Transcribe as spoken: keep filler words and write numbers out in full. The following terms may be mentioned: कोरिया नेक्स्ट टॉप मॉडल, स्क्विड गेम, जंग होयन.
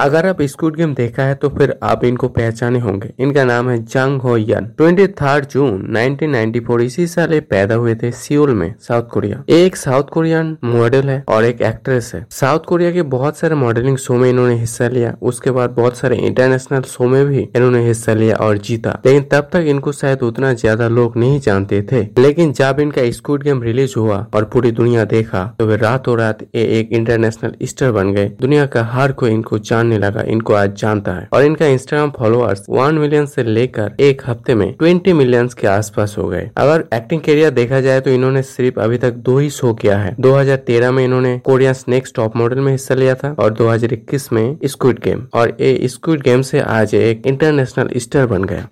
अगर आप स्क्विड गेम देखा है तो फिर आप इनको पहचाने होंगे। इनका नाम है जंग होयन। तेईस जून उन्नीस सौ चौरानवे इसी साल ये पैदा हुए थे सियोल में, साउथ कोरिया। एक साउथ कोरियन मॉडल है और एक एक्ट्रेस है। साउथ कोरिया के बहुत सारे मॉडलिंग शो में इन्होंने हिस्सा लिया। उसके बाद बहुत सारे इंटरनेशनल शो में भी इन्होंने हिस्सा लिया और जीता, लेकिन तब तक इनको शायद उतना ज्यादा लोग नहीं जानते थे। लेकिन जब इनका स्क्विड गेम रिलीज हुआ और पूरी दुनिया देखा तो वे रातों रात ये एक इंटरनेशनल स्टार बन गए। दुनिया का हर कोई इनको जान लगा, इनको आज जानता है। और इनका इंस्टाग्राम फॉलोअर्स वन मिलियन से लेकर एक हफ्ते में ट्वेंटी मिलियन के आसपास हो गए। अगर एक्टिंग करियर देखा जाए तो इन्होंने सिर्फ अभी तक दो ही शो किया है। दो हज़ार तेरह में इन्होंने कोरिया नेक्स्ट टॉप मॉडल में हिस्सा लिया था और दो हज़ार इक्कीस में स्क्विड गेम, और ये स्क्विड गेम से आज एक इंटरनेशनल स्टार बन गया।